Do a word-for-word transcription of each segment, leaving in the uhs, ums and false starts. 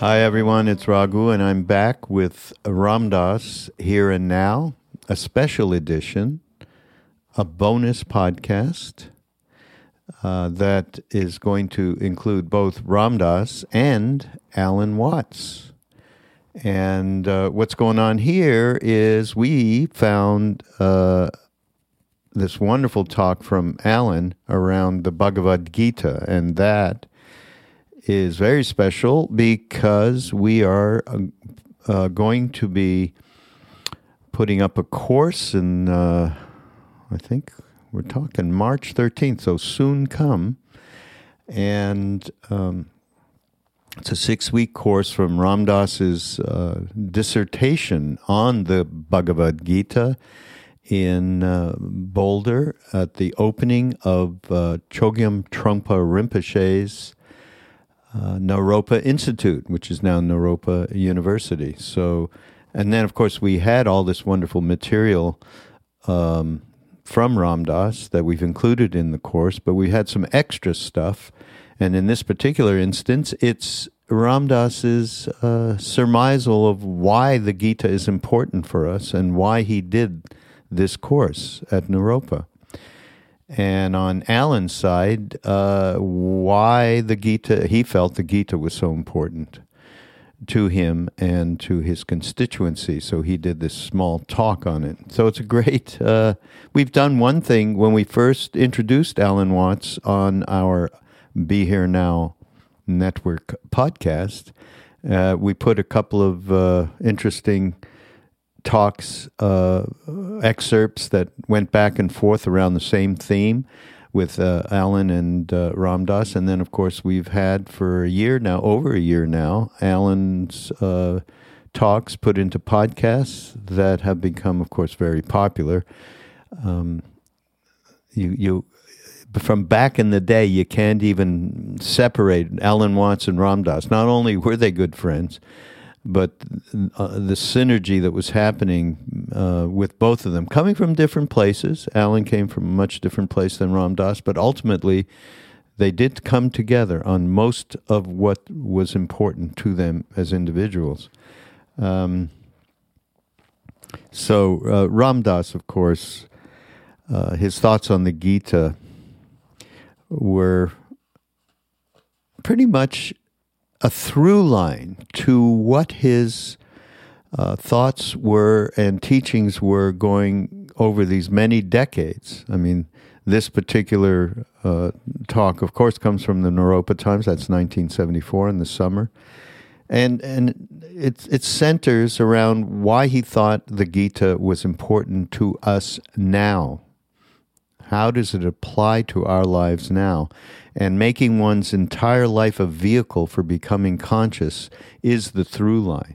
Hi, everyone. It's Raghu, and I'm back with Ramdas Here and Now, a special edition, a bonus podcast uh, that is going to include both Ramdas and Alan Watts. And uh, what's going on here is we found uh, this wonderful talk from Alan around the Bhagavad Gita, and that is very special because we are uh, going to be putting up a course in, uh, I think we're talking March thirteenth, so soon come. And um, it's a six-week course from Ramdas's uh, dissertation on the Bhagavad Gita in uh, Boulder at the opening of uh, Chogyam Trungpa Rinpoche's Uh, Naropa Institute, which is now Naropa University. So, and then, of course, we had all this wonderful material um, from Ramdas that we've included in the course, but we had some extra stuff. And in this particular instance, it's Ramdas's uh, surmisal of why the Gita is important for us and why he did this course at Naropa. And on Alan's side, uh, why the Gita, he felt the Gita was so important to him and to his constituency. So he did this small talk on it. So it's a great, uh, we've done one thing when we first introduced Alan Watts on our Be Here Now Network podcast. Uh, we put a couple of uh, interesting talks, uh, excerpts that went back and forth around the same theme with uh, Alan and uh, Ramdas. And then, of course, we've had for a year now, over a year now, Alan's uh, talks put into podcasts that have become, of course, very popular. Um, you, you, from back in the day, you can't even separate Alan Watts and Ramdas. Not only were they good friends, but uh, the synergy that was happening uh, with both of them, coming from different places. Alan came from a much different place than Ramdas, but ultimately they did come together on most of what was important to them as individuals. Um, so uh, Ramdas, of course, uh, his thoughts on the Gita were pretty much a through line to what his uh, thoughts were and teachings were going over these many decades. I mean, this particular uh, talk, of course, comes from the Naropa times. That's nineteen seventy-four in the summer. And and it, it centers around why he thought the Gita was important to us now. How does it apply to our lives now? And making one's entire life a vehicle for becoming conscious is the through line.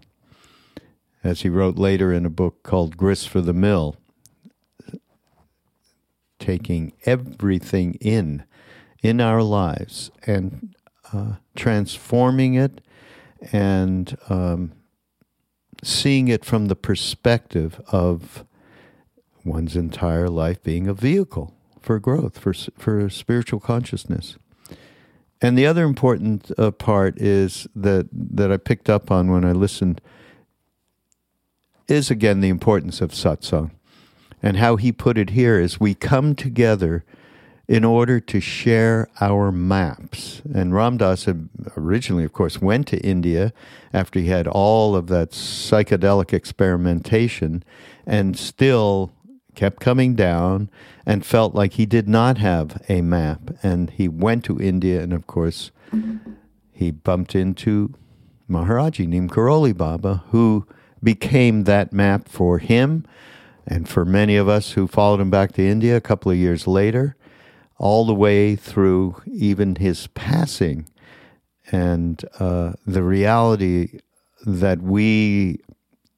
As he wrote later in a book called Grist for the Mill, taking everything in, in our lives and uh, transforming it and um, seeing it from the perspective of one's entire life being a vehicle for growth, for for spiritual consciousness. And the other important uh, part is that that I picked up on when I listened is, again, the importance of satsang. And how he put it here is we come together in order to share our maps. And Ramdas had originally, of course, went to India after he had all of that psychedelic experimentation and still kept coming down and felt like he did not have a map. And he went to India, and of course, he bumped into Maharaji Neem Karoli Baba, who became that map for him and for many of us who followed him back to India a couple of years later, all the way through even his passing. And uh, the reality that we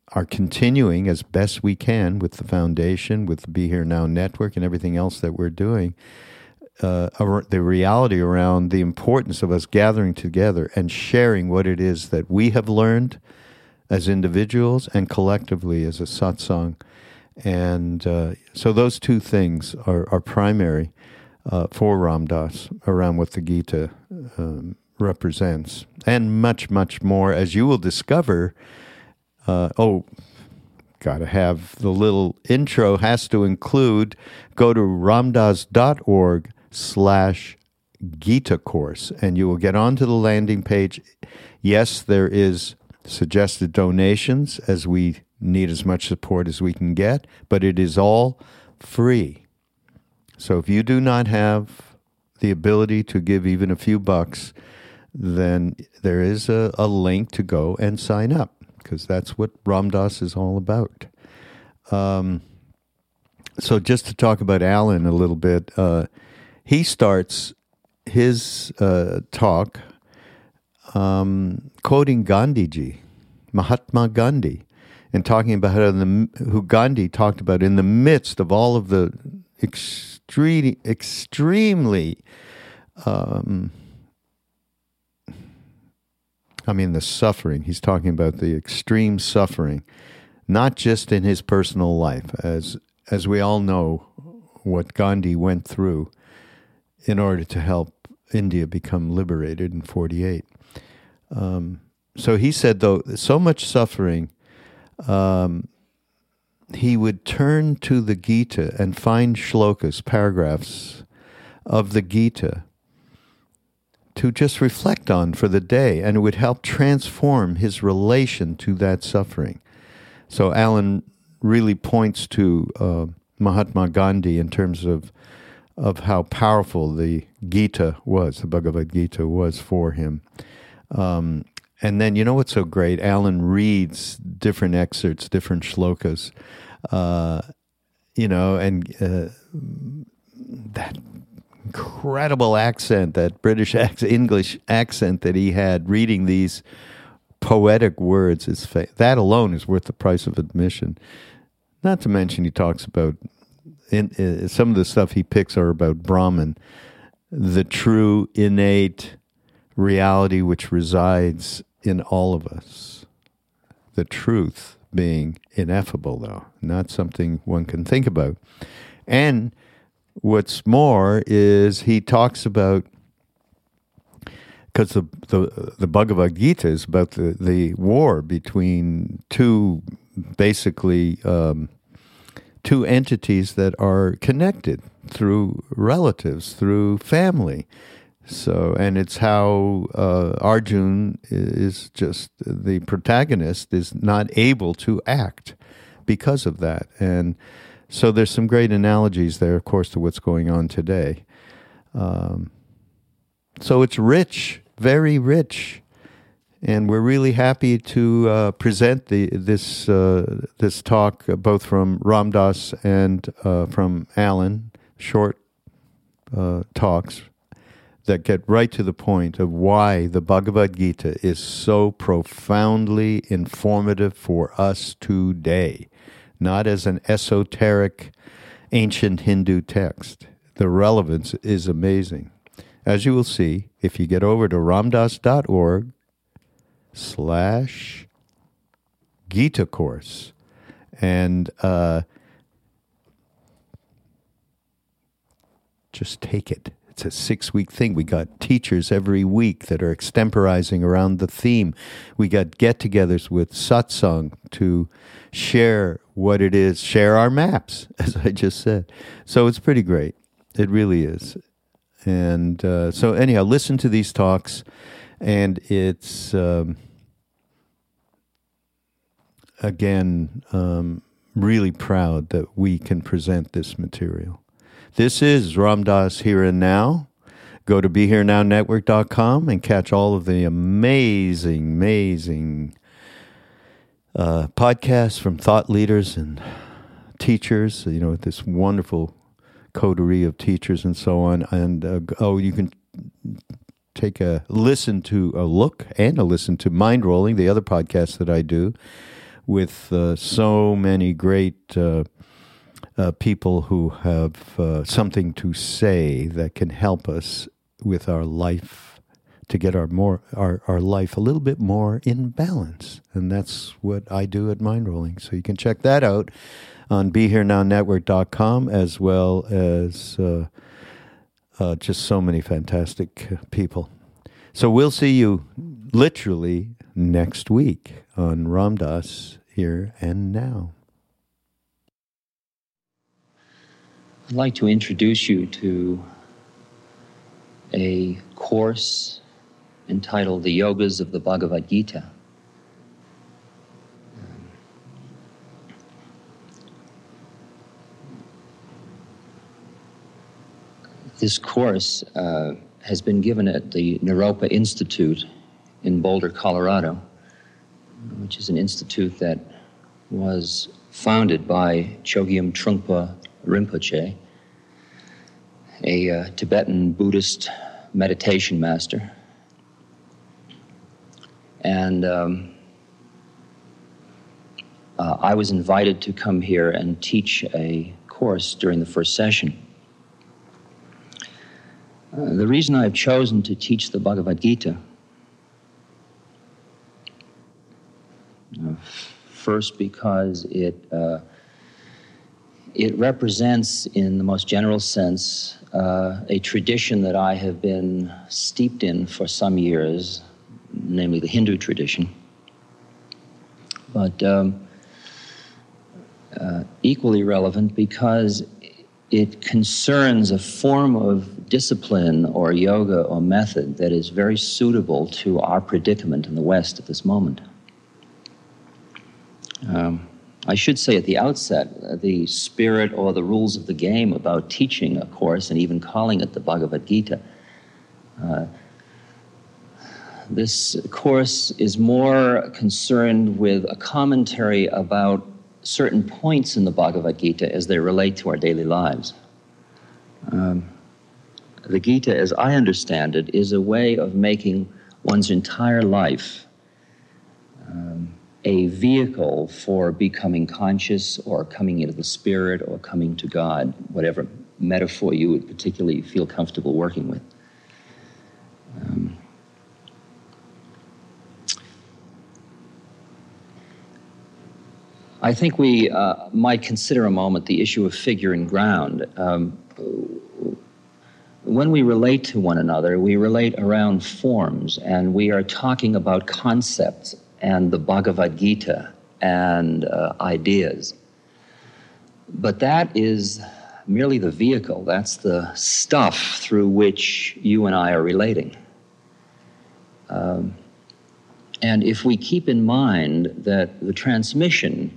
are continuing as best we can with the foundation, with the Be Here Now Network and everything else that we're doing, uh, the reality around the importance of us gathering together and sharing what it is that we have learned as individuals and collectively as a satsang. And uh, so those two things are, are primary uh, for Ramdas around what the Gita um, represents, and much, much more, as you will discover. Uh, oh, got to have the little intro has to include, go to ramdas.org slash Gita course, and you will get onto the landing page. Yes, there is suggested donations, as we need as much support as we can get, but it is all free. So if you do not have the ability to give even a few bucks, then there is a, a link to go and sign up, because that's what Ramdas is all about. Um, so just to talk about Alan a little bit, uh, he starts his uh, talk um, quoting Gandhiji, Mahatma Gandhi, and talking about how the, who Gandhi talked about in the midst of all of the extreme, extremely, um, I mean, the suffering. He's talking about the extreme suffering, not just in his personal life, as as we all know what Gandhi went through in order to help India become liberated in forty-eight. Um, so he said, though, so much suffering, um, he would turn to the Gita and find shlokas, paragraphs of the Gita to just reflect on for the day, and it would help transform his relation to that suffering. So Alan really points to uh, Mahatma Gandhi in terms of of how powerful the Gita was, the Bhagavad Gita was for him. Um, and then, you know what's so great? Alan reads different excerpts, different shlokas, uh, you know, and uh, that incredible accent, that British accent, English accent that he had reading these poetic words, is fa- that alone is worth the price of admission. Not to mention he talks about In, uh, some of the stuff he picks are about Brahman, the true innate reality which resides in all of us. The truth being ineffable, though, not something one can think about. And what's more is he talks about, because the, the the Bhagavad Gita is about the, the war between two basically... Um, two entities that are connected through relatives, through family. So, and it's how uh, Arjun is just, the protagonist is not able to act because of that. And so there's some great analogies there, of course, to what's going on today. Um, so it's rich, very rich. And we're really happy to uh, present the, this uh, this talk, both from Ramdas and uh, from Alan, short uh, talks that get right to the point of why the Bhagavad Gita is so profoundly informative for us today, not as an esoteric ancient Hindu text. The relevance is amazing. As you will see, if you get over to ramdas dot org, slash Gita course, and uh, just take it. It's a six-week thing. We got teachers every week that are extemporizing around the theme. We got get-togethers with satsang to share what it is, share our maps, as I just said. So it's pretty great. It really is. And uh, so anyhow, listen to these talks. And it's, um, again, um, really proud that we can present this material. This is Ramdas Here and Now. Go to be here now network dot com and catch all of the amazing, amazing uh, podcasts from thought leaders and teachers, you know, this wonderful coterie of teachers and so on. And, uh, oh, you can... take a listen to a look and a listen to Mind Rolling, the other podcast that I do with uh, so many great uh, uh, people who have uh, something to say that can help us with our life, to get our more our, our life a little bit more in balance. And that's what I do at Mind Rolling. So you can check that out on be here now network dot com, as well as... Uh, Uh, just so many fantastic people. So we'll see you literally next week on Ram Dass Here and Now. I'd like to introduce you to a course entitled The Yogas of the Bhagavad Gita. This course uh, has been given at the Naropa Institute in Boulder, Colorado, which is an institute that was founded by Chogyam Trungpa Rinpoche, a uh, Tibetan Buddhist meditation master. And um, uh, I was invited to come here and teach a course during the first session. Uh, the reason I've chosen to teach the Bhagavad Gita, uh, first because it uh, it represents, in the most general sense, uh, a tradition that I have been steeped in for some years, namely the Hindu tradition. But um, uh, equally relevant because it concerns a form of discipline or yoga or method that is very suitable to our predicament in the West at this moment. Um, I should say at the outset, the spirit or the rules of the game about teaching a course and even calling it the Bhagavad Gita, uh, this course is more concerned with a commentary about certain points in the Bhagavad Gita as they relate to our daily lives. Um, the Gita, as I understand it, is a way of making one's entire life um, a vehicle for becoming conscious or coming into the spirit or coming to God, whatever metaphor you would particularly feel comfortable working with. Um, I think we uh, might consider a moment the issue of figure and ground. Um, when we relate to one another, we relate around forms, and we are talking about concepts and the Bhagavad Gita and uh, ideas. But that is merely the vehicle. That's the stuff through which you and I are relating. Um, and if we keep in mind that the transmission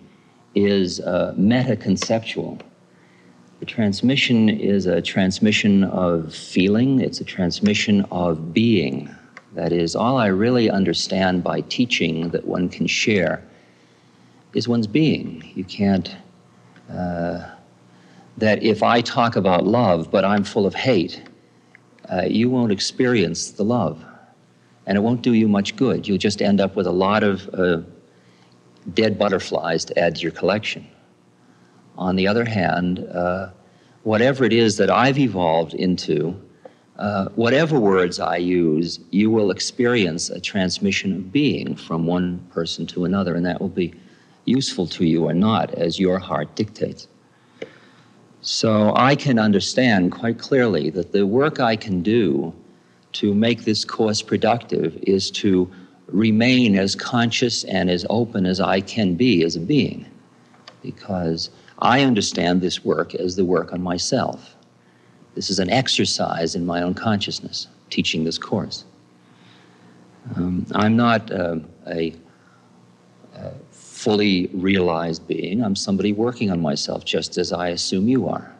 is uh, meta-conceptual. The transmission is a transmission of feeling, it's a transmission of being. That is, all I really understand by teaching that one can share is one's being. You can't, uh, that if I talk about love but I'm full of hate, uh, you won't experience the love and it won't do you much good. You'll just end up with a lot of uh, dead butterflies to add to your collection. On the other hand, uh, whatever it is that I've evolved into, uh, whatever words I use, you will experience a transmission of being from one person to another, and that will be useful to you or not, as your heart dictates. So I can understand quite clearly that the work I can do to make this course productive is to remain as conscious and as open as I can be as a being, because I understand this work as the work on myself. This is an exercise in my own consciousness, teaching this course. Um, I'm not uh, a, a fully realized being. I'm somebody working on myself, just as I assume you are.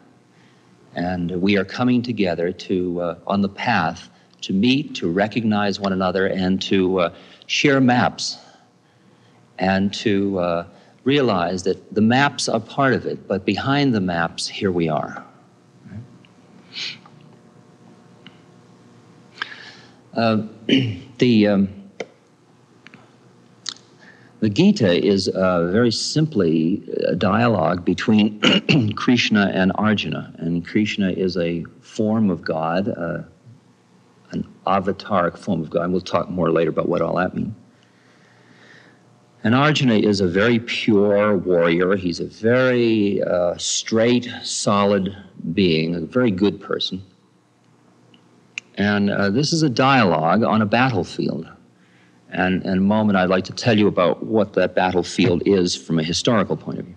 And we are coming together to uh, on the path to meet, to recognize one another, and to uh, share maps, and to uh, realize that the maps are part of it, but behind the maps, here we are. Uh, the, um, the Gita is uh, very simply a dialogue between Krishna and Arjuna, and Krishna is a form of God, uh, an avataric form of God, and we'll talk more later about what all that means. And Arjuna is a very pure warrior. He's a very uh, straight, solid being, a very good person. And uh, this is a dialogue on a battlefield. And in a moment, I'd like to tell you about what that battlefield is from a historical point of view.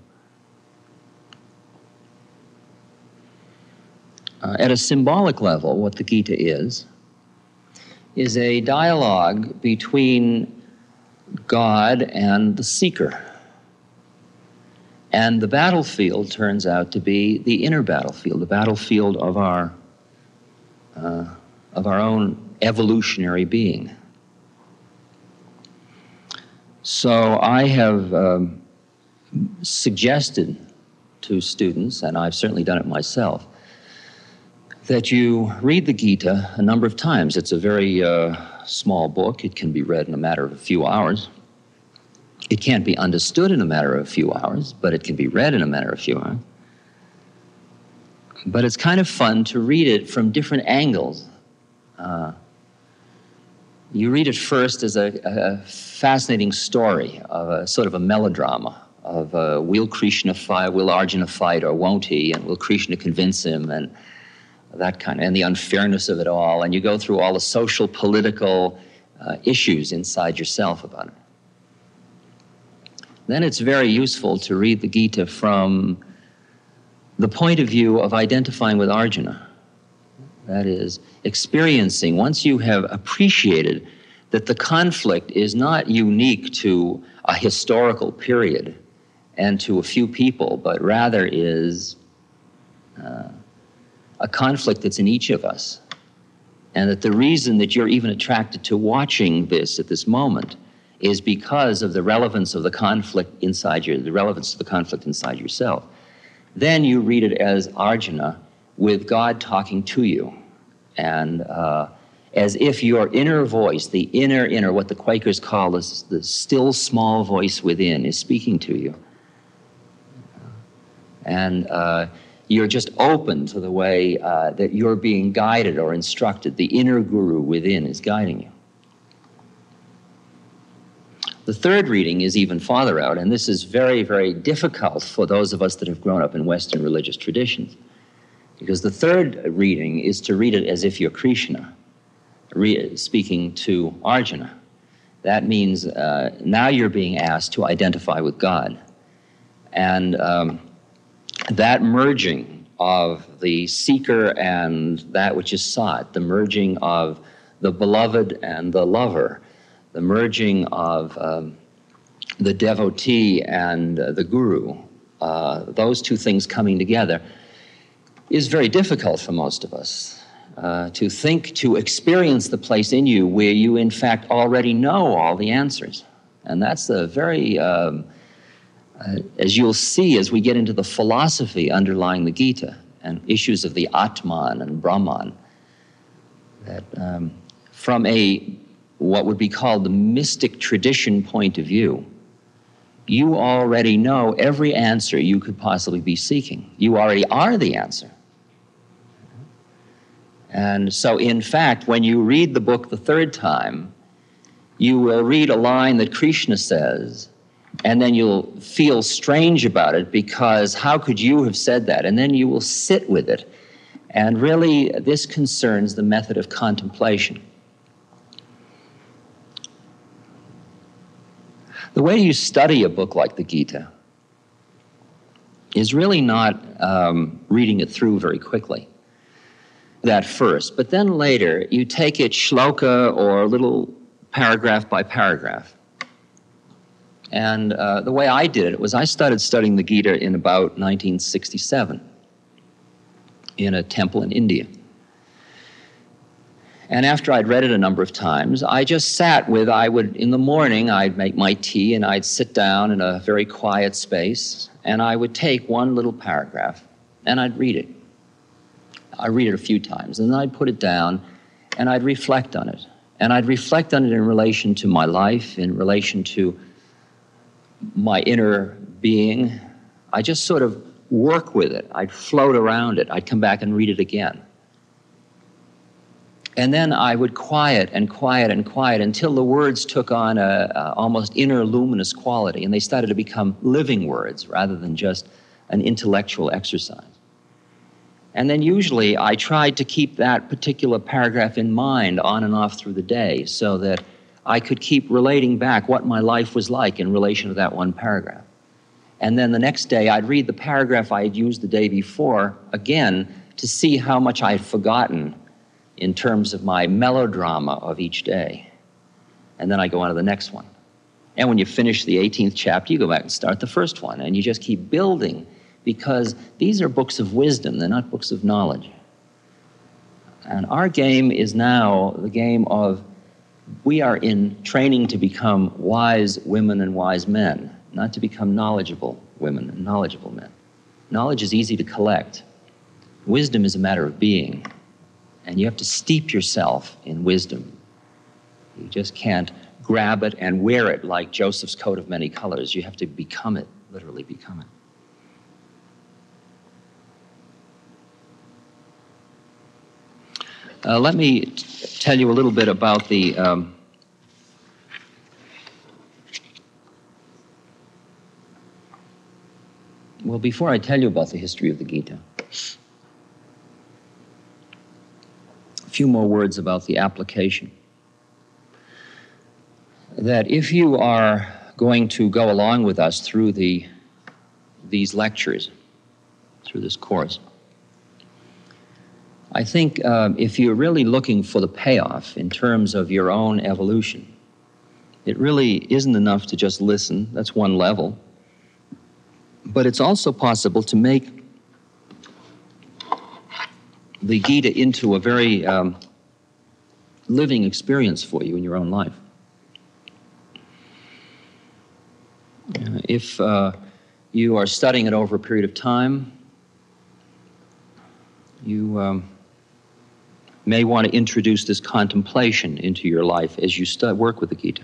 Uh, at a symbolic level, what the Gita is, is a dialogue between God and the seeker. And the battlefield turns out to be the inner battlefield, the battlefield of our, uh, of our own evolutionary being. So I have um, suggested to students, and I've certainly done it myself, that you read the Gita a number of times. It's a very uh, small book. It can be read in a matter of a few hours. It can't be understood in a matter of a few hours, but it can be read in a matter of a few hours. But it's kind of fun to read it from different angles. Uh, you read it first as a, a fascinating story, of a, sort of a melodrama of uh, will Krishna fight, will Arjuna fight, or won't he, and will Krishna convince him, and that kind of, and the unfairness of it all, and you go through all the social, political uh, issues inside yourself about it. Then it's very useful to read the Gita from the point of view of identifying with Arjuna. That is, experiencing, once you have appreciated that the conflict is not unique to a historical period and to a few people, but rather is uh, a conflict that's in each of us. And that the reason that you're even attracted to watching this at this moment is because of the relevance of the conflict inside you, the relevance of the conflict inside yourself. Then you read it as Arjuna with God talking to you. And uh, as if your inner voice, the inner, inner, what the Quakers call this, the still small voice within, is speaking to you. And uh, you're just open to the way uh, that you're being guided or instructed. The inner guru within is guiding you. The third reading is even farther out, and this is very, very difficult for those of us that have grown up in Western religious traditions, because the third reading is to read it as if you're Krishna, speaking to Arjuna. That means uh, now you're being asked to identify with God. And um, that merging of the seeker and that which is sought, the merging of the beloved and the lover, the merging of um, the devotee and uh, the guru, uh, those two things coming together, is very difficult for most of us. Uh, to think, to experience the place in you where you, in fact, already know all the answers. And that's a very, um, uh, as you'll see as we get into the philosophy underlying the Gita and issues of the Atman and Brahman, that um, from a what would be called the mystic tradition point of view, you already know every answer you could possibly be seeking. You already are the answer. And so, in fact, when you read the book the third time, you will read a line that Krishna says, and then you'll feel strange about it because how could you have said that? And then you will sit with it. And really, this concerns the method of contemplation. The way you study a book like the Gita is really not um, reading it through very quickly, that first. But then later, you take it shloka or little paragraph by paragraph. And uh, the way I did it was I started studying the Gita in about nineteen sixty-seven in a temple in India. And after I'd read it a number of times, I just sat with, I would, in the morning, I'd make my tea and I'd sit down in a very quiet space and I would take one little paragraph and I'd read it. I'd read it a few times and then I'd put it down and I'd reflect on it. And I'd reflect on it in relation to my life, in relation to my inner being. I just sort of work with it. I'd float around it. I'd come back and read it again. And then I would quiet and quiet and quiet until the words took on a, a almost inner luminous quality, and they started to become living words rather than just an intellectual exercise. And then usually I tried to keep that particular paragraph in mind on and off through the day so that I could keep relating back what my life was like in relation to that one paragraph. And then the next day I'd read the paragraph I had used the day before again to see how much I had forgotten in terms of my melodrama of each day. And then I go on to the next one. And when you finish the eighteenth chapter, you go back and start the first one, and you just keep building, because these are books of wisdom, they're not books of knowledge. And our game is now the game of, we are in training to become wise women and wise men, not to become knowledgeable women and knowledgeable men. Knowledge is easy to collect. Wisdom is a matter of being, and you have to steep yourself in wisdom. You just can't grab it and wear it like Joseph's coat of many colors. You have to become it, literally become it. Uh, let me t- tell you a little bit about the um, well, before I tell you about the history of the Gita, a few more words about the application. That if you are going to go along with us through the these lectures, through this course, I think um, if you're really looking for the payoff in terms of your own evolution, it really isn't enough to just listen. That's one level. But it's also possible to make the Gita into a very um, living experience for you in your own life. Uh, if uh, you are studying it over a period of time, you... Um, may want to introduce this contemplation into your life as you stu- work with the Gita.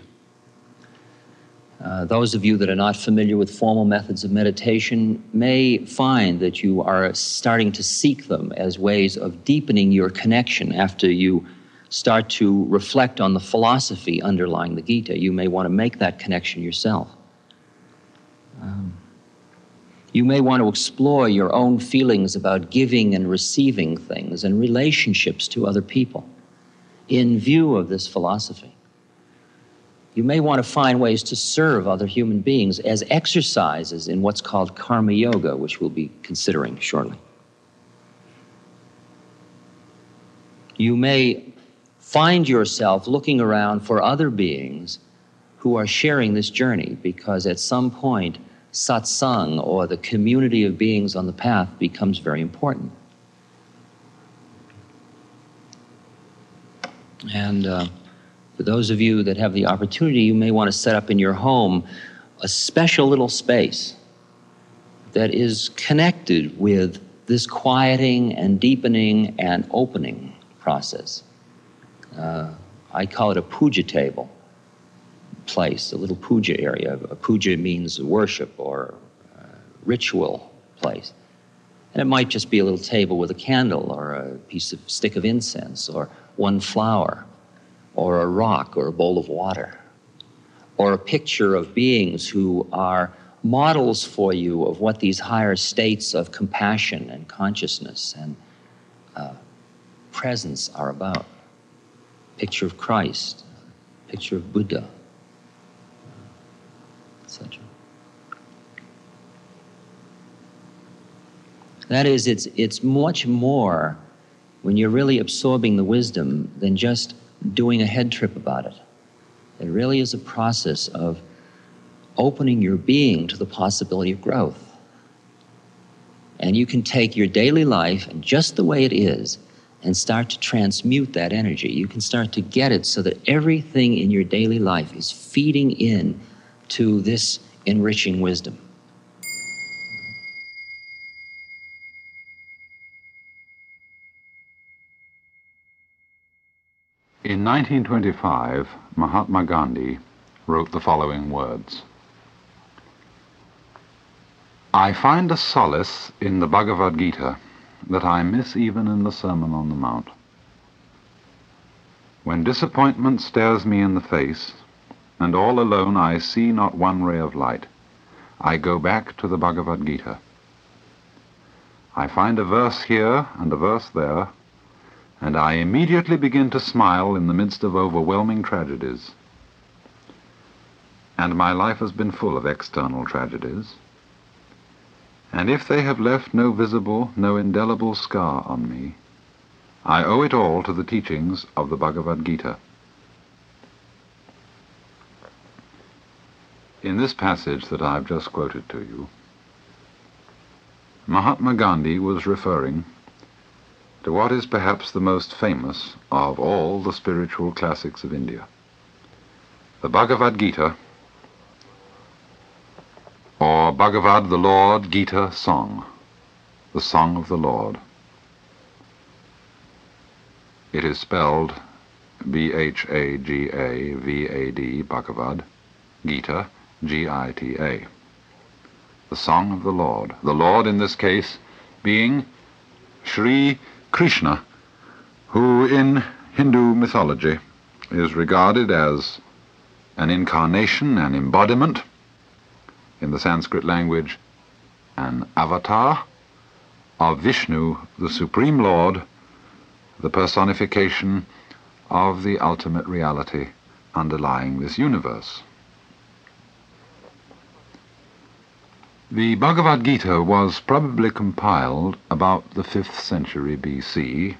Uh, those of you that are not familiar with formal methods of meditation may find that you are starting to seek them as ways of deepening your connection after you start to reflect on the philosophy underlying the Gita. You may want to make that connection yourself. Um, You may want to explore your own feelings about giving and receiving things and relationships to other people in view of this philosophy. You may want to find ways to serve other human beings as exercises in what's called karma yoga, which we'll be considering shortly. You may find yourself looking around for other beings who are sharing this journey, because at some point satsang, or the community of beings on the path, becomes very important. And uh, for those of you that have the opportunity, you may want to set up in your home a special little space that is connected with this quieting and deepening and opening process. Uh, I call it a puja table. Place, a little puja area. A puja means worship or uh, ritual place. And it might just be a little table with a candle or a piece of stick of incense or one flower or a rock or a bowl of water or a picture of beings who are models for you of what these higher states of compassion and consciousness and uh, presence are about. Picture of Christ, picture of Buddha, et cetera. That is, it's it's much more when you're really absorbing the wisdom than just doing a head trip about it. It really is a process of opening your being to the possibility of growth. And you can take your daily life and just the way it is and start to transmute that energy. You can start to get it so that everything in your daily life is feeding in to this enriching wisdom. In nineteen twenty-five, Mahatma Gandhi wrote the following words: I find a solace in the Bhagavad Gita that I miss even in the Sermon on the Mount. When disappointment stares me in the face, and all alone I see not one ray of light, I go back to the Bhagavad Gita. I find a verse here and a verse there, and I immediately begin to smile in the midst of overwhelming tragedies. And my life has been full of external tragedies. And if they have left no visible, no indelible scar on me, I owe it all to the teachings of the Bhagavad Gita. In this passage that I've just quoted to you, Mahatma Gandhi was referring to what is perhaps the most famous of all the spiritual classics of India, the Bhagavad Gita, or Bhagavad the Lord Gita Song, the Song of the Lord. It is spelled B H A G A V A D, Bhagavad Gita, G I T A. The Song of the Lord. The Lord in this case being Sri Krishna, who in Hindu mythology is regarded as an incarnation, an embodiment, in the Sanskrit language, an avatar of Vishnu, the Supreme Lord, the personification of the ultimate reality underlying this universe. The Bhagavad Gita was probably compiled about the fifth century B C,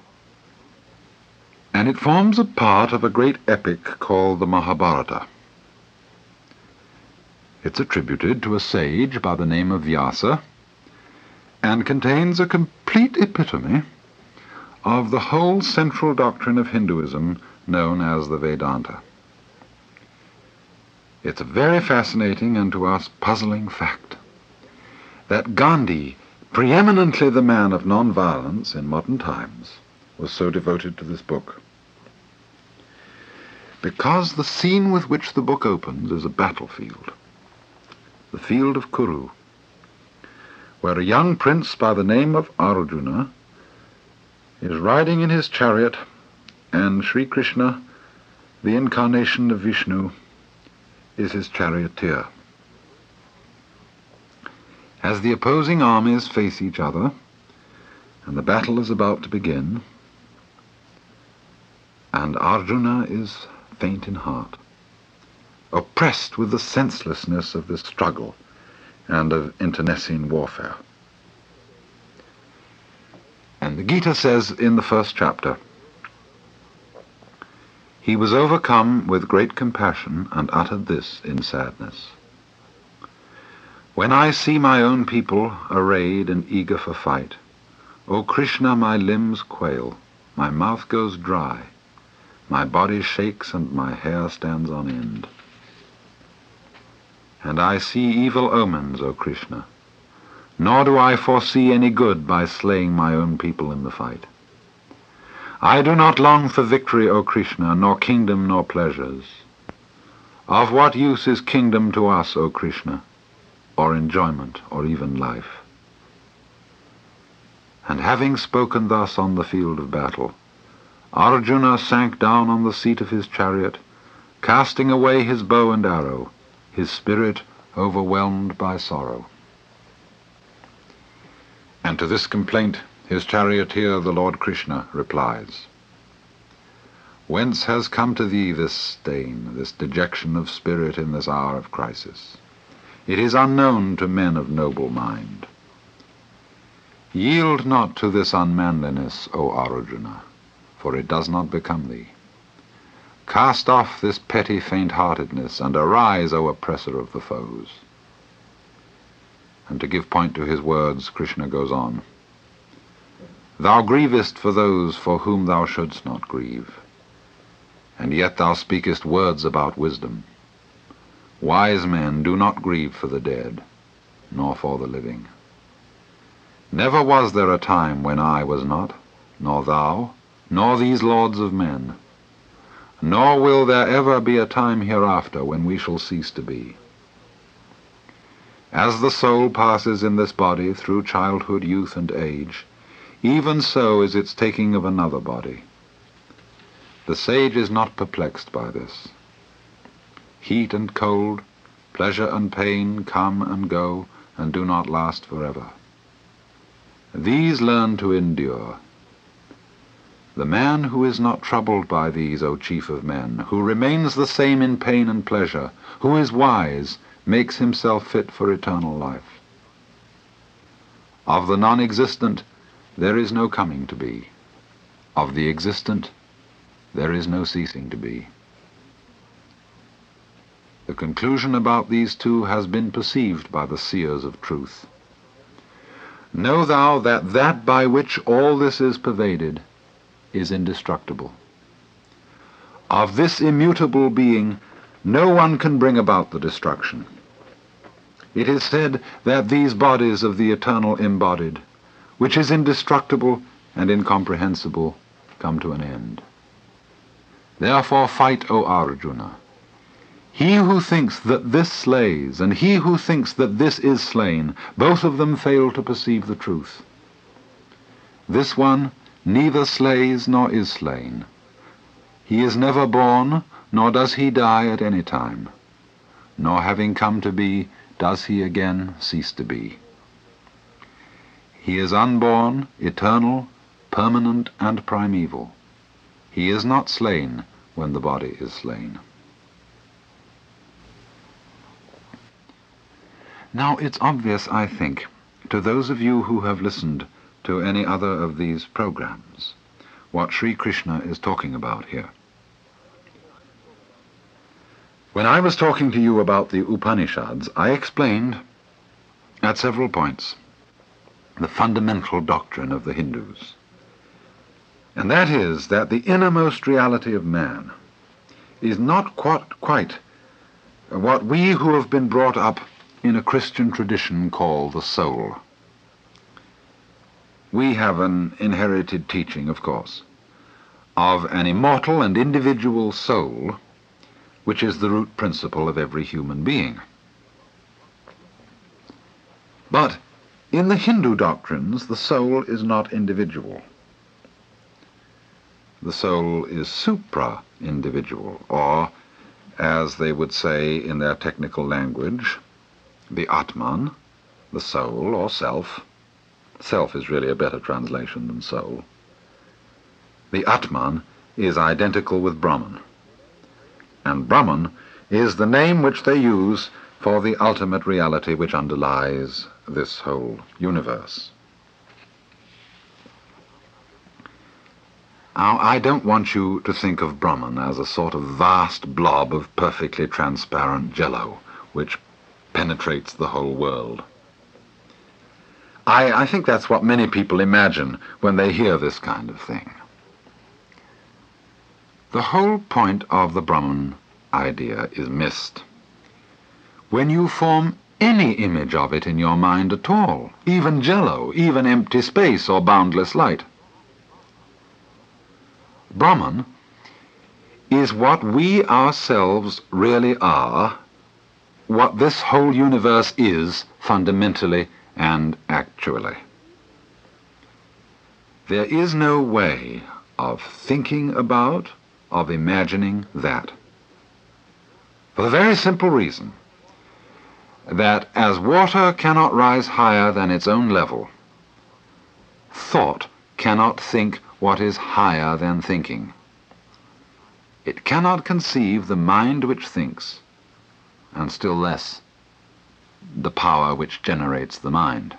and it forms a part of a great epic called the Mahabharata. It's attributed to a sage by the name of Vyasa, and contains a complete epitome of the whole central doctrine of Hinduism known as the Vedanta. It's a very fascinating and to us puzzling fact that Gandhi, preeminently the man of nonviolence in modern times, was so devoted to this book. Because the scene with which the book opens is a battlefield, the field of Kuru, where a young prince by the name of Arjuna is riding in his chariot, and Sri Krishna, the incarnation of Vishnu, is his charioteer. As the opposing armies face each other, and the battle is about to begin, and Arjuna is faint in heart, oppressed with the senselessness of this struggle and of internecine warfare. And the Gita says in the first chapter, he was overcome with great compassion and uttered this in sadness. When I see my own people arrayed and eager for fight, O Krishna, my limbs quail, my mouth goes dry, my body shakes and my hair stands on end. And I see evil omens, O Krishna, nor do I foresee any good by slaying my own people in the fight. I do not long for victory, O Krishna, nor kingdom nor pleasures. Of what use is kingdom to us, O Krishna, or enjoyment, or even life? And having spoken thus on the field of battle, Arjuna sank down on the seat of his chariot, casting away his bow and arrow, his spirit overwhelmed by sorrow. And to this complaint his charioteer, the Lord Krishna, replies, whence has come to thee this stain, this dejection of spirit in this hour of crisis? It is unknown to men of noble mind. Yield not to this unmanliness, O Arjuna, for it does not become thee. Cast off this petty faint-heartedness, and arise, O oppressor of the foes. And to give point to his words, Krishna goes on, thou grievest for those for whom thou shouldst not grieve, and yet thou speakest words about wisdom. Wise men do not grieve for the dead, nor for the living. Never was there a time when I was not, nor thou, nor these lords of men, nor will there ever be a time hereafter when we shall cease to be. As the soul passes in this body through childhood, youth, and age, even so is its taking of another body. The sage is not perplexed by this. Heat and cold, pleasure and pain come and go and do not last forever. These learn to endure. The man who is not troubled by these, O chief of men, who remains the same in pain and pleasure, who is wise, makes himself fit for eternal life. Of the non-existent, there is no coming to be. Of the existent, there is no ceasing to be. The conclusion about these two has been perceived by the seers of truth. Know thou that that by which all this is pervaded is indestructible. Of this immutable being, no one can bring about the destruction. It is said that these bodies of the eternal embodied, which is indestructible and incomprehensible, come to an end. Therefore fight, O Arjuna. He who thinks that this slays, and he who thinks that this is slain, both of them fail to perceive the truth. This one neither slays nor is slain. He is never born, nor does he die at any time. Nor having come to be, does he again cease to be. He is unborn, eternal, permanent, and primeval. He is not slain when the body is slain. Now it's obvious, I think, to those of you who have listened to any other of these programs, what Sri Krishna is talking about here. When I was talking to you about the Upanishads, I explained at several points the fundamental doctrine of the Hindus. And that is that the innermost reality of man is not quite, quite what we who have been brought up in a Christian tradition call the soul. We have an inherited teaching, of course, of an immortal and individual soul, which is the root principle of every human being. But in the Hindu doctrines, the soul is not individual. The soul is supra-individual, or, as they would say in their technical language, the Atman, the soul or self. Self is really a better translation than soul. The Atman is identical with Brahman, and Brahman is the name which they use for the ultimate reality which underlies this whole universe. Now, I don't want you to think of Brahman as a sort of vast blob of perfectly transparent jello which penetrates the whole world. I, I think that's what many people imagine when they hear this kind of thing. The whole point of the Brahman idea is missed. When you form any image of it in your mind at all, even jello, even empty space or boundless light, Brahman is what we ourselves really are, what this whole universe is fundamentally and actually. There is no way of thinking about, of imagining that. For the very simple reason that as water cannot rise higher than its own level, thought cannot think what is higher than thinking. It cannot conceive the mind which thinks, and still less the power which generates the mind.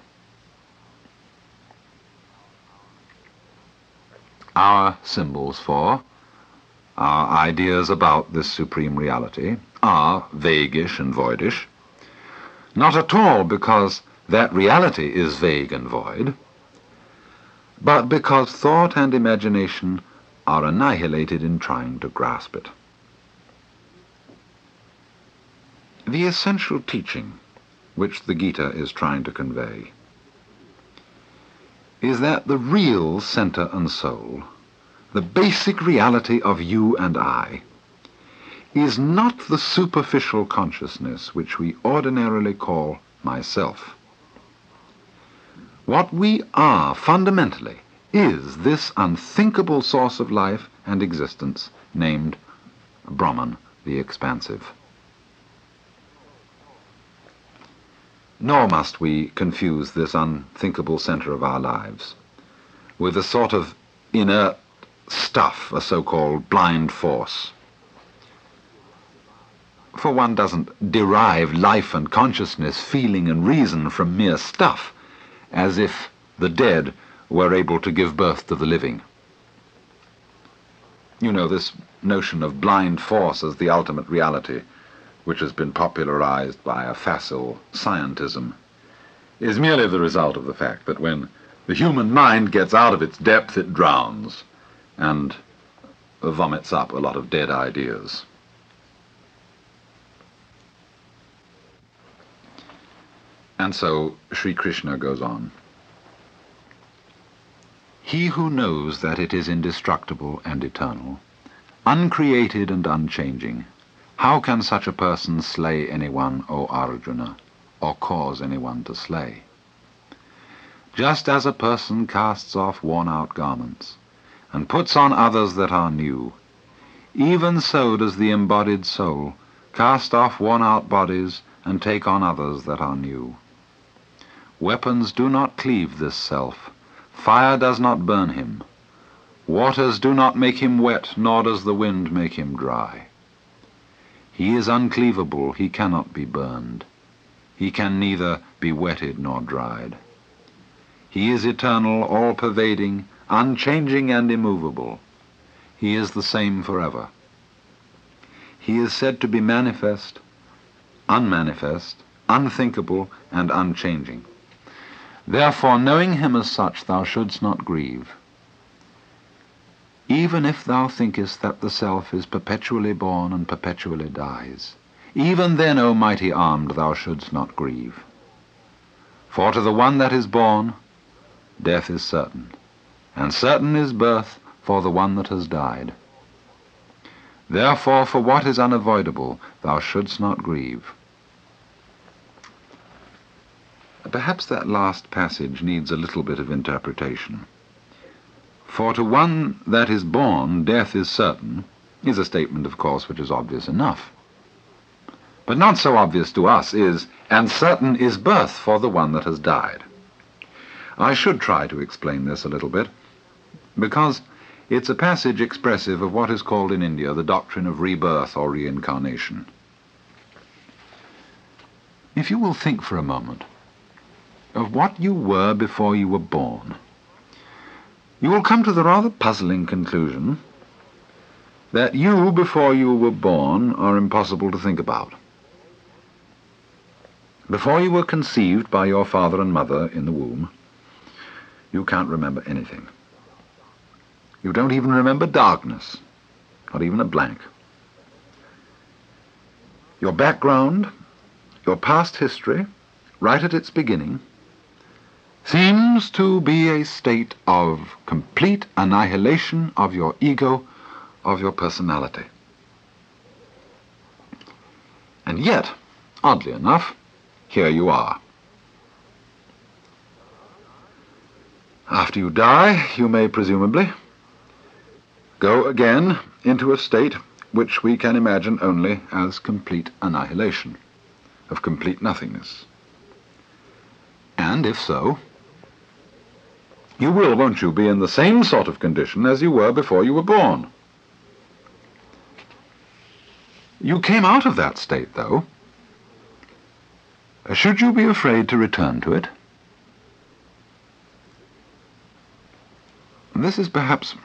Our symbols for, our ideas about this supreme reality are vaguish and voidish, not at all because that reality is vague and void, but because thought and imagination are annihilated in trying to grasp it. The essential teaching which the Gita is trying to convey is that the real center and soul, the basic reality of you and I, is not the superficial consciousness which we ordinarily call myself. What we are fundamentally is this unthinkable source of life and existence named Brahman, the expansive. Nor must we confuse this unthinkable centre of our lives with a sort of inert stuff, a so-called blind force. For one doesn't derive life and consciousness, feeling and reason from mere stuff, as if the dead were able to give birth to the living. You know, this notion of blind force as the ultimate reality, which has been popularized by a facile scientism, is merely the result of the fact that when the human mind gets out of its depth, it drowns and vomits up a lot of dead ideas. And so Sri Krishna goes on. He who knows that it is indestructible and eternal, uncreated and unchanging, how can such a person slay anyone, O Arjuna, or cause anyone to slay? Just as a person casts off worn-out garments and puts on others that are new, even so does the embodied soul cast off worn-out bodies and take on others that are new. Weapons do not cleave this self, fire does not burn him, waters do not make him wet, nor does the wind make him dry. He is uncleavable, he cannot be burned, he can neither be wetted nor dried. He is eternal, all-pervading, unchanging and immovable. He is the same forever. He is said to be manifest, unmanifest, unthinkable, and unchanging. Therefore, knowing him as such, thou shouldst not grieve. Even if thou thinkest that the self is perpetually born and perpetually dies, even then, O mighty armed, thou shouldst not grieve. For to the one that is born, death is certain, and certain is birth for the one that has died. Therefore, for what is unavoidable, thou shouldst not grieve. Perhaps that last passage needs a little bit of interpretation. For to one that is born, death is certain, is a statement, of course, which is obvious enough. But not so obvious to us is, and certain is birth for the one that has died. I should try to explain this a little bit, because it's a passage expressive of what is called in India the doctrine of rebirth or reincarnation. If you will think for a moment of what you were before you were born, you will come to the rather puzzling conclusion that you before you were born are impossible to think about. Before you were conceived by your father and mother in the womb, you can't remember anything. You don't even remember darkness, not even a blank. Your background, your past history, right at its beginning, seems to be a state of complete annihilation of your ego, of your personality. And yet, oddly enough, here you are. After you die, you may presumably go again into a state which we can imagine only as complete annihilation, of complete nothingness. And if so, you will, won't you, be in the same sort of condition as you were before you were born. You came out of that state, though. Should you be afraid to return to it? This is perhaps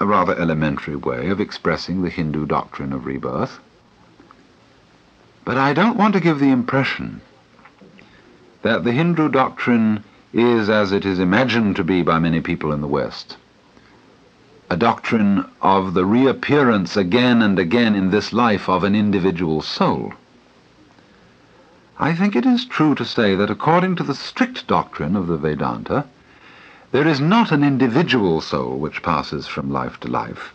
a rather elementary way of expressing the Hindu doctrine of rebirth, but I don't want to give the impression that the Hindu doctrine is, as it is imagined to be by many people in the West, a doctrine of the reappearance again and again in this life of an individual soul. I think it is true to say that according to the strict doctrine of the Vedanta, there is not an individual soul which passes from life to life.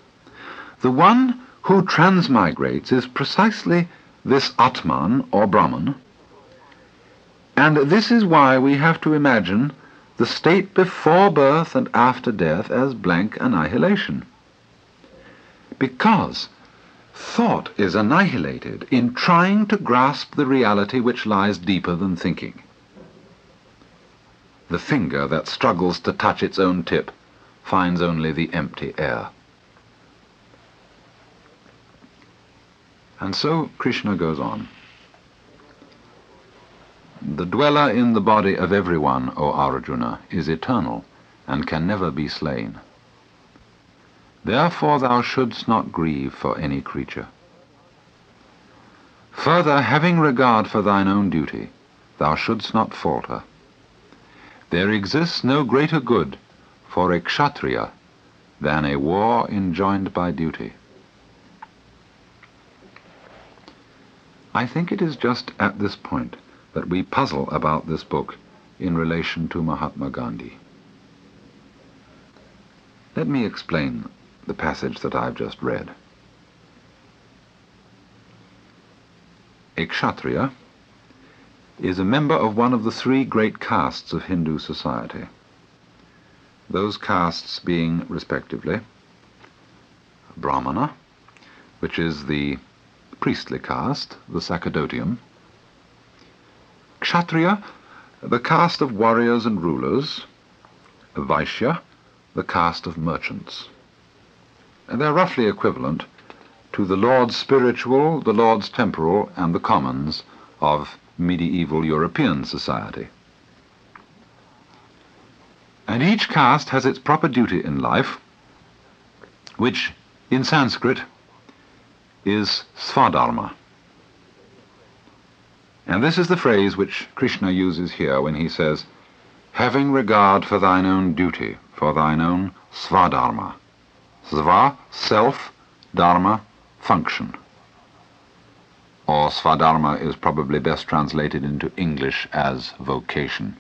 The one who transmigrates is precisely this Atman or Brahman, and this is why we have to imagine the state before birth and after death as blank annihilation. Because thought is annihilated in trying to grasp the reality which lies deeper than thinking. The finger that struggles to touch its own tip finds only the empty air. And so Krishna goes on. The dweller in the body of everyone, O Arjuna, is eternal and can never be slain. Therefore thou shouldst not grieve for any creature. Further, having regard for thine own duty, thou shouldst not falter. There exists no greater good for a kshatriya than a war enjoined by duty. I think it is just at this point that we puzzle about this book in relation to Mahatma Gandhi. Let me explain the passage that I've just read. A kshatriya is a member of one of the three great castes of Hindu society, those castes being respectively Brahmana, which is the priestly caste, the sacerdotium; Kshatriya, the caste of warriors and rulers; Vaishya, the caste of merchants. And they're roughly equivalent to the lords spiritual, the lords temporal, and the commons of medieval European society. And each caste has its proper duty in life, which in Sanskrit is svadharma. And this is the phrase which Krishna uses here when he says, having regard for thine own duty, for thine own svadharma. Sva, self, dharma, function. Or svadharma is probably best translated into English as vocation.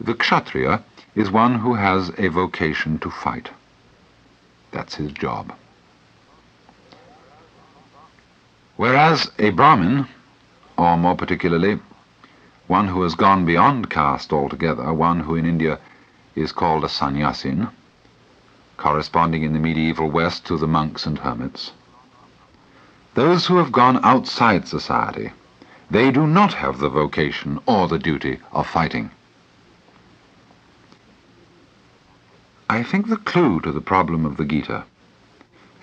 The kshatriya is one who has a vocation to fight. That's his job. Whereas a Brahmin, or more particularly, one who has gone beyond caste altogether, one who in India is called a sannyasin, corresponding in the medieval West to the monks and hermits, those who have gone outside society, they do not have the vocation or the duty of fighting. I think the clue to the problem of the Gita,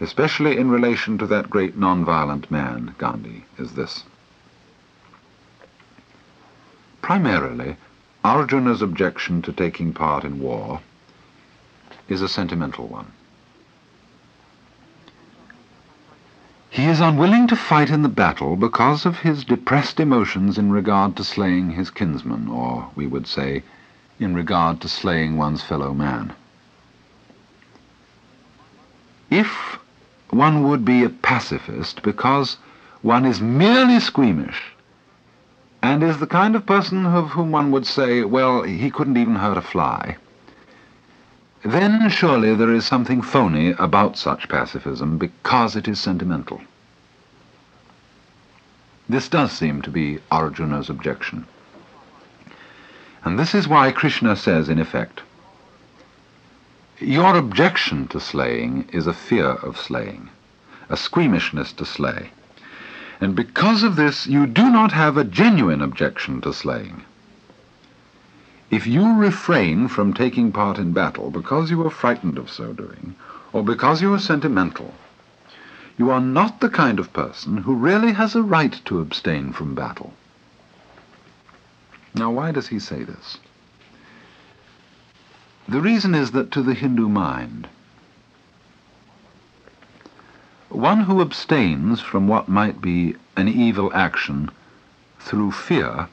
especially in relation to that great non-violent man, Gandhi, is this. Primarily, Arjuna's objection to taking part in war is a sentimental one. He is unwilling to fight in the battle because of his depressed emotions in regard to slaying his kinsman, or, we would say, in regard to slaying one's fellow man. If one would be a pacifist because one is merely squeamish and is the kind of person of whom one would say, well, he couldn't even hurt a fly, then surely there is something phony about such pacifism because it is sentimental. This does seem to be Arjuna's objection. And this is why Krishna says, in effect, your objection to slaying is a fear of slaying, a squeamishness to slay. And because of this, you do not have a genuine objection to slaying. If you refrain from taking part in battle because you are frightened of so doing, or because you are sentimental, you are not the kind of person who really has a right to abstain from battle. Now, why does he say this? The reason is that to the Hindu mind, one who abstains from what might be an evil action through fear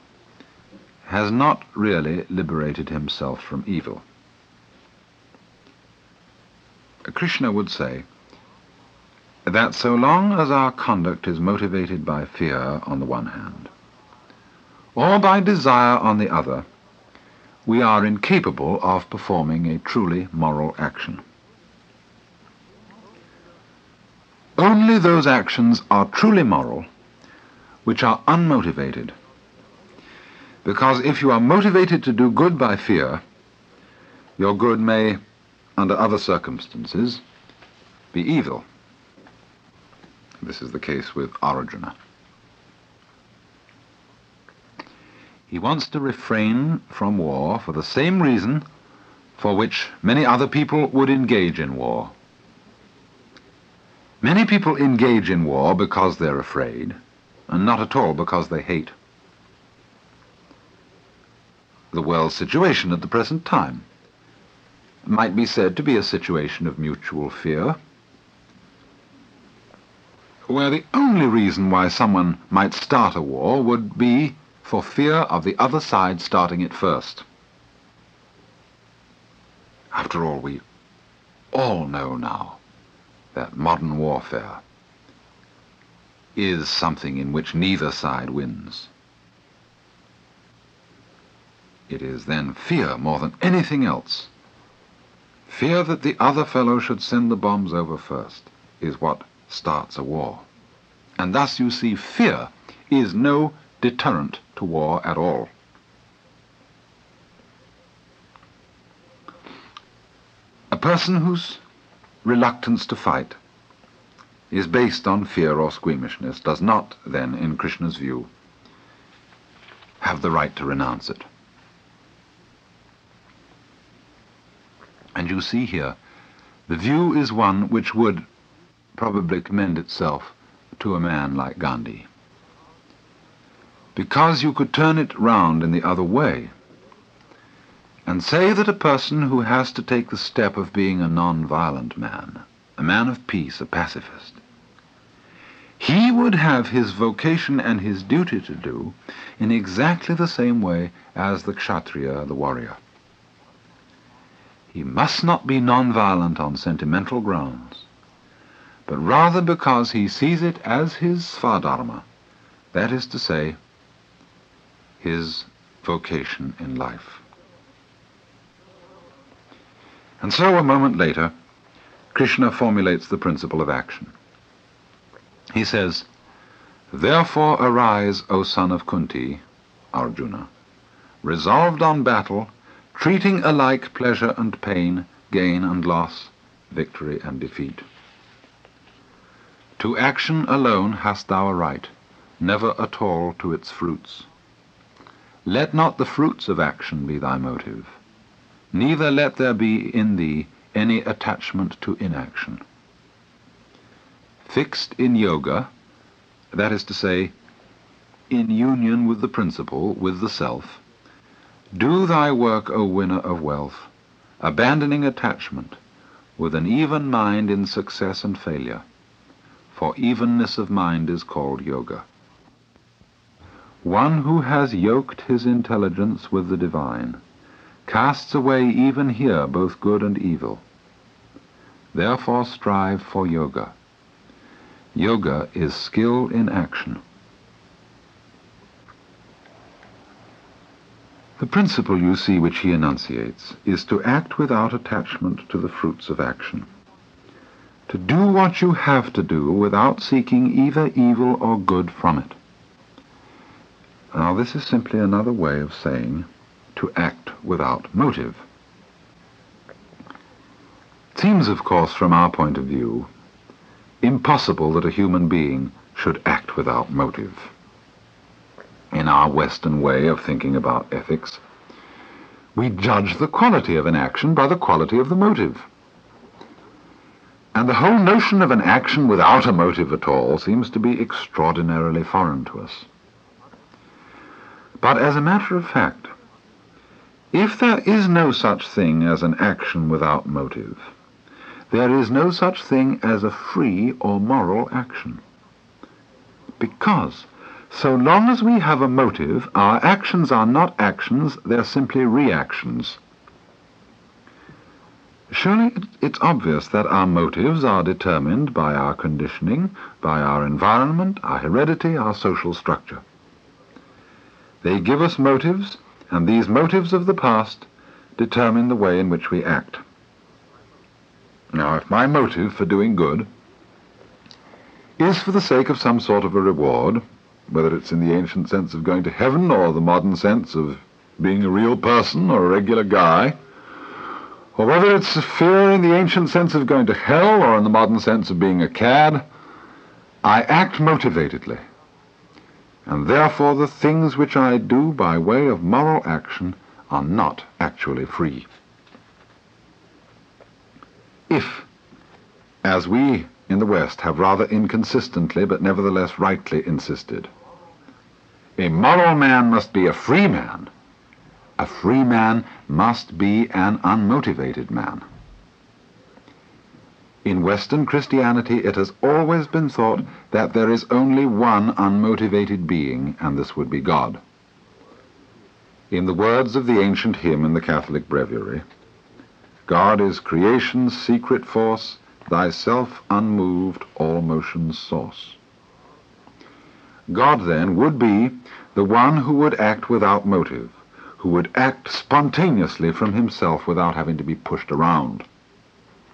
has not really liberated himself from evil. Krishna would say that so long as our conduct is motivated by fear on the one hand, or by desire on the other, we are incapable of performing a truly moral action. Only those actions are truly moral which are unmotivated. Because if you are motivated to do good by fear, your good may, under other circumstances, be evil. This is the case with Arjuna. He wants to refrain from war for the same reason for which many other people would engage in war. Many people engage in war because they're afraid, and not at all because they hate the world's situation at the present time. Might be said to be a situation of mutual fear, where the only reason why someone might start a war would be for fear of the other side starting it first. After all, we all know now that modern warfare is something in which neither side wins. It is then fear more than anything else. Fear that the other fellow should send the bombs over first is what starts a war. And thus you see, fear is no deterrent to war at all. A person whose reluctance to fight is based on fear or squeamishness does not, then, in Krishna's view, have the right to renounce it. And you see here, the view is one which would probably commend itself to a man like Gandhi, because you could turn it round in the other way and say that a person who has to take the step of being a non-violent man, a man of peace, a pacifist, he would have his vocation and his duty to do in exactly the same way as the Kshatriya, the warrior. He must not be non-violent on sentimental grounds, but rather because he sees it as his svadharma, that is to say, his vocation in life. And so a moment later, Krishna formulates the principle of action. He says, "Therefore arise, O son of Kunti, Arjuna, resolved on battle, treating alike pleasure and pain, gain and loss, victory and defeat. To action alone hast thou a right, never at all to its fruits. Let not the fruits of action be thy motive, neither let there be in thee any attachment to inaction. Fixed in yoga, that is to say, in union with the principle, with the self, do thy work, O winner of wealth, abandoning attachment, with an even mind in success and failure, for evenness of mind is called yoga. One who has yoked his intelligence with the divine casts away even here both good and evil. Therefore strive for yoga. Yoga is skill in action." The principle, you see, which he enunciates is to act without attachment to the fruits of action, to do what you have to do without seeking either evil or good from it. Now, this is simply another way of saying to act without motive. It seems, of course, from our point of view, impossible that a human being should act without motive. In our Western way of thinking about ethics, we judge the quality of an action by the quality of the motive. And the whole notion of an action without a motive at all seems to be extraordinarily foreign to us. But as a matter of fact, if there is no such thing as an action without motive, there is no such thing as a free or moral action. Because so long as we have a motive, our actions are not actions, they're simply reactions. Surely it's obvious that our motives are determined by our conditioning, by our environment, our heredity, our social structure. They give us motives, and these motives of the past determine the way in which we act. Now, if my motive for doing good is for the sake of some sort of a reward, whether it's in the ancient sense of going to heaven or the modern sense of being a real person or a regular guy, or whether it's fear in the ancient sense of going to hell or in the modern sense of being a cad, I act motivatedly. and therefore the things which I do by way of moral action are not actually free. If, as we in the West have rather inconsistently but nevertheless rightly insisted, a moral man must be a free man, a free man must be an unmotivated man. In Western Christianity it has always been thought that there is only one unmotivated being, and this would be God. In the words of the ancient hymn in the Catholic Breviary, God is creation's secret force, thyself unmoved, all motion's source. God, then, would be the one who would act without motive, who would act spontaneously from himself without having to be pushed around.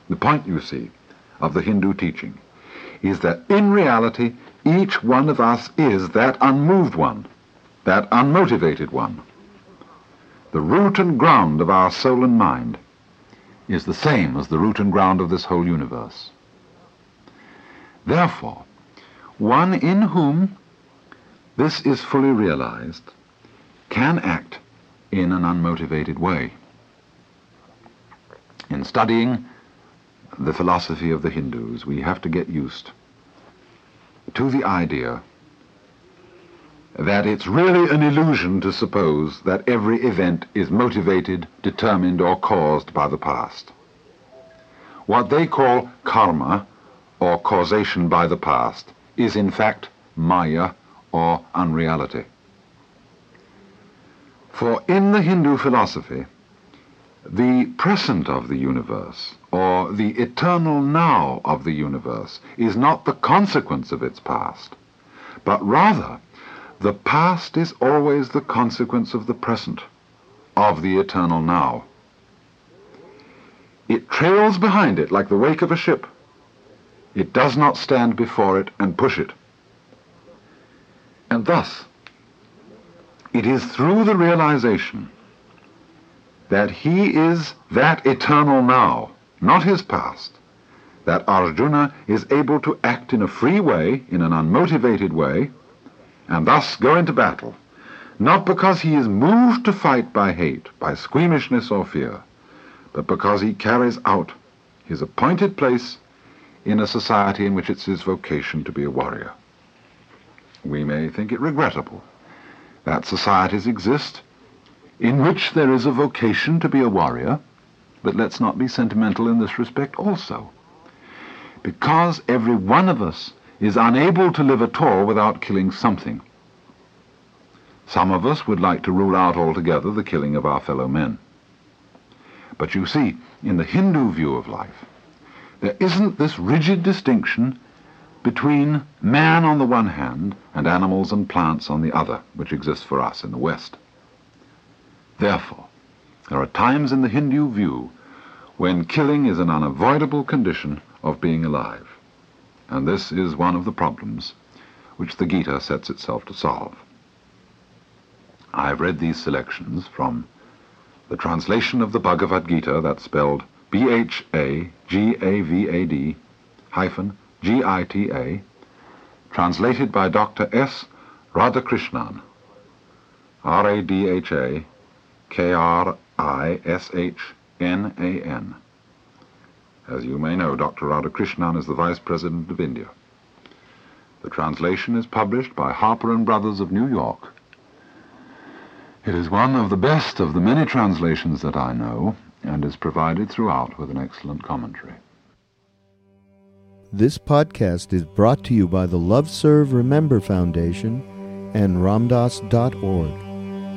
The point, you see, of the Hindu teaching is that in reality each one of us is that unmoved one, that unmotivated one. The root and ground of our soul and mind is the same as the root and ground of this whole universe. Therefore, one in whom this is fully realized can act in an unmotivated way. In studying the philosophy of the Hindus, we have to get used to the idea that it's really an illusion to suppose that every event is motivated, determined, or caused by the past. What they call karma, or causation by the past, is in fact maya, or unreality. For in the Hindu philosophy, the present of the universe, or the eternal now of the universe, is not the consequence of its past, but rather the past is always the consequence of the present, of the eternal now. It trails behind it like the wake of a ship. It does not stand before it and push it. And thus, it is through the realization that he is that eternal now, not his past, that Arjuna is able to act in a free way, in an unmotivated way, and thus go into battle, not because he is moved to fight by hate, by squeamishness or fear, but because he carries out his appointed place in a society in which it's his vocation to be a warrior. We may think it regrettable that societies exist in which there is a vocation to be a warrior, but let's not be sentimental in this respect also, because every one of us is unable to live at all without killing something. Some of us would like to rule out altogether the killing of our fellow men. But you see, in the Hindu view of life, there isn't this rigid distinction between man on the one hand and animals and plants on the other, which exists for us in the West. Therefore, there are times in the Hindu view when killing is an unavoidable condition of being alive. And this is one of the problems which the Gita sets itself to solve. I've read these selections from the translation of the Bhagavad Gita, that's spelled B H A G A V A D hyphen G I T A, translated by Doctor S. Radhakrishnan, R A D H A K R I S H N A N. As you may know, Doctor Radhakrishnan is the Vice President of India. The translation is published by Harper and Brothers of New York. It is one of the best of the many translations that I know, and is provided throughout with an excellent commentary. This podcast is brought to you by the Love Serve Remember Foundation and ramdas dot org.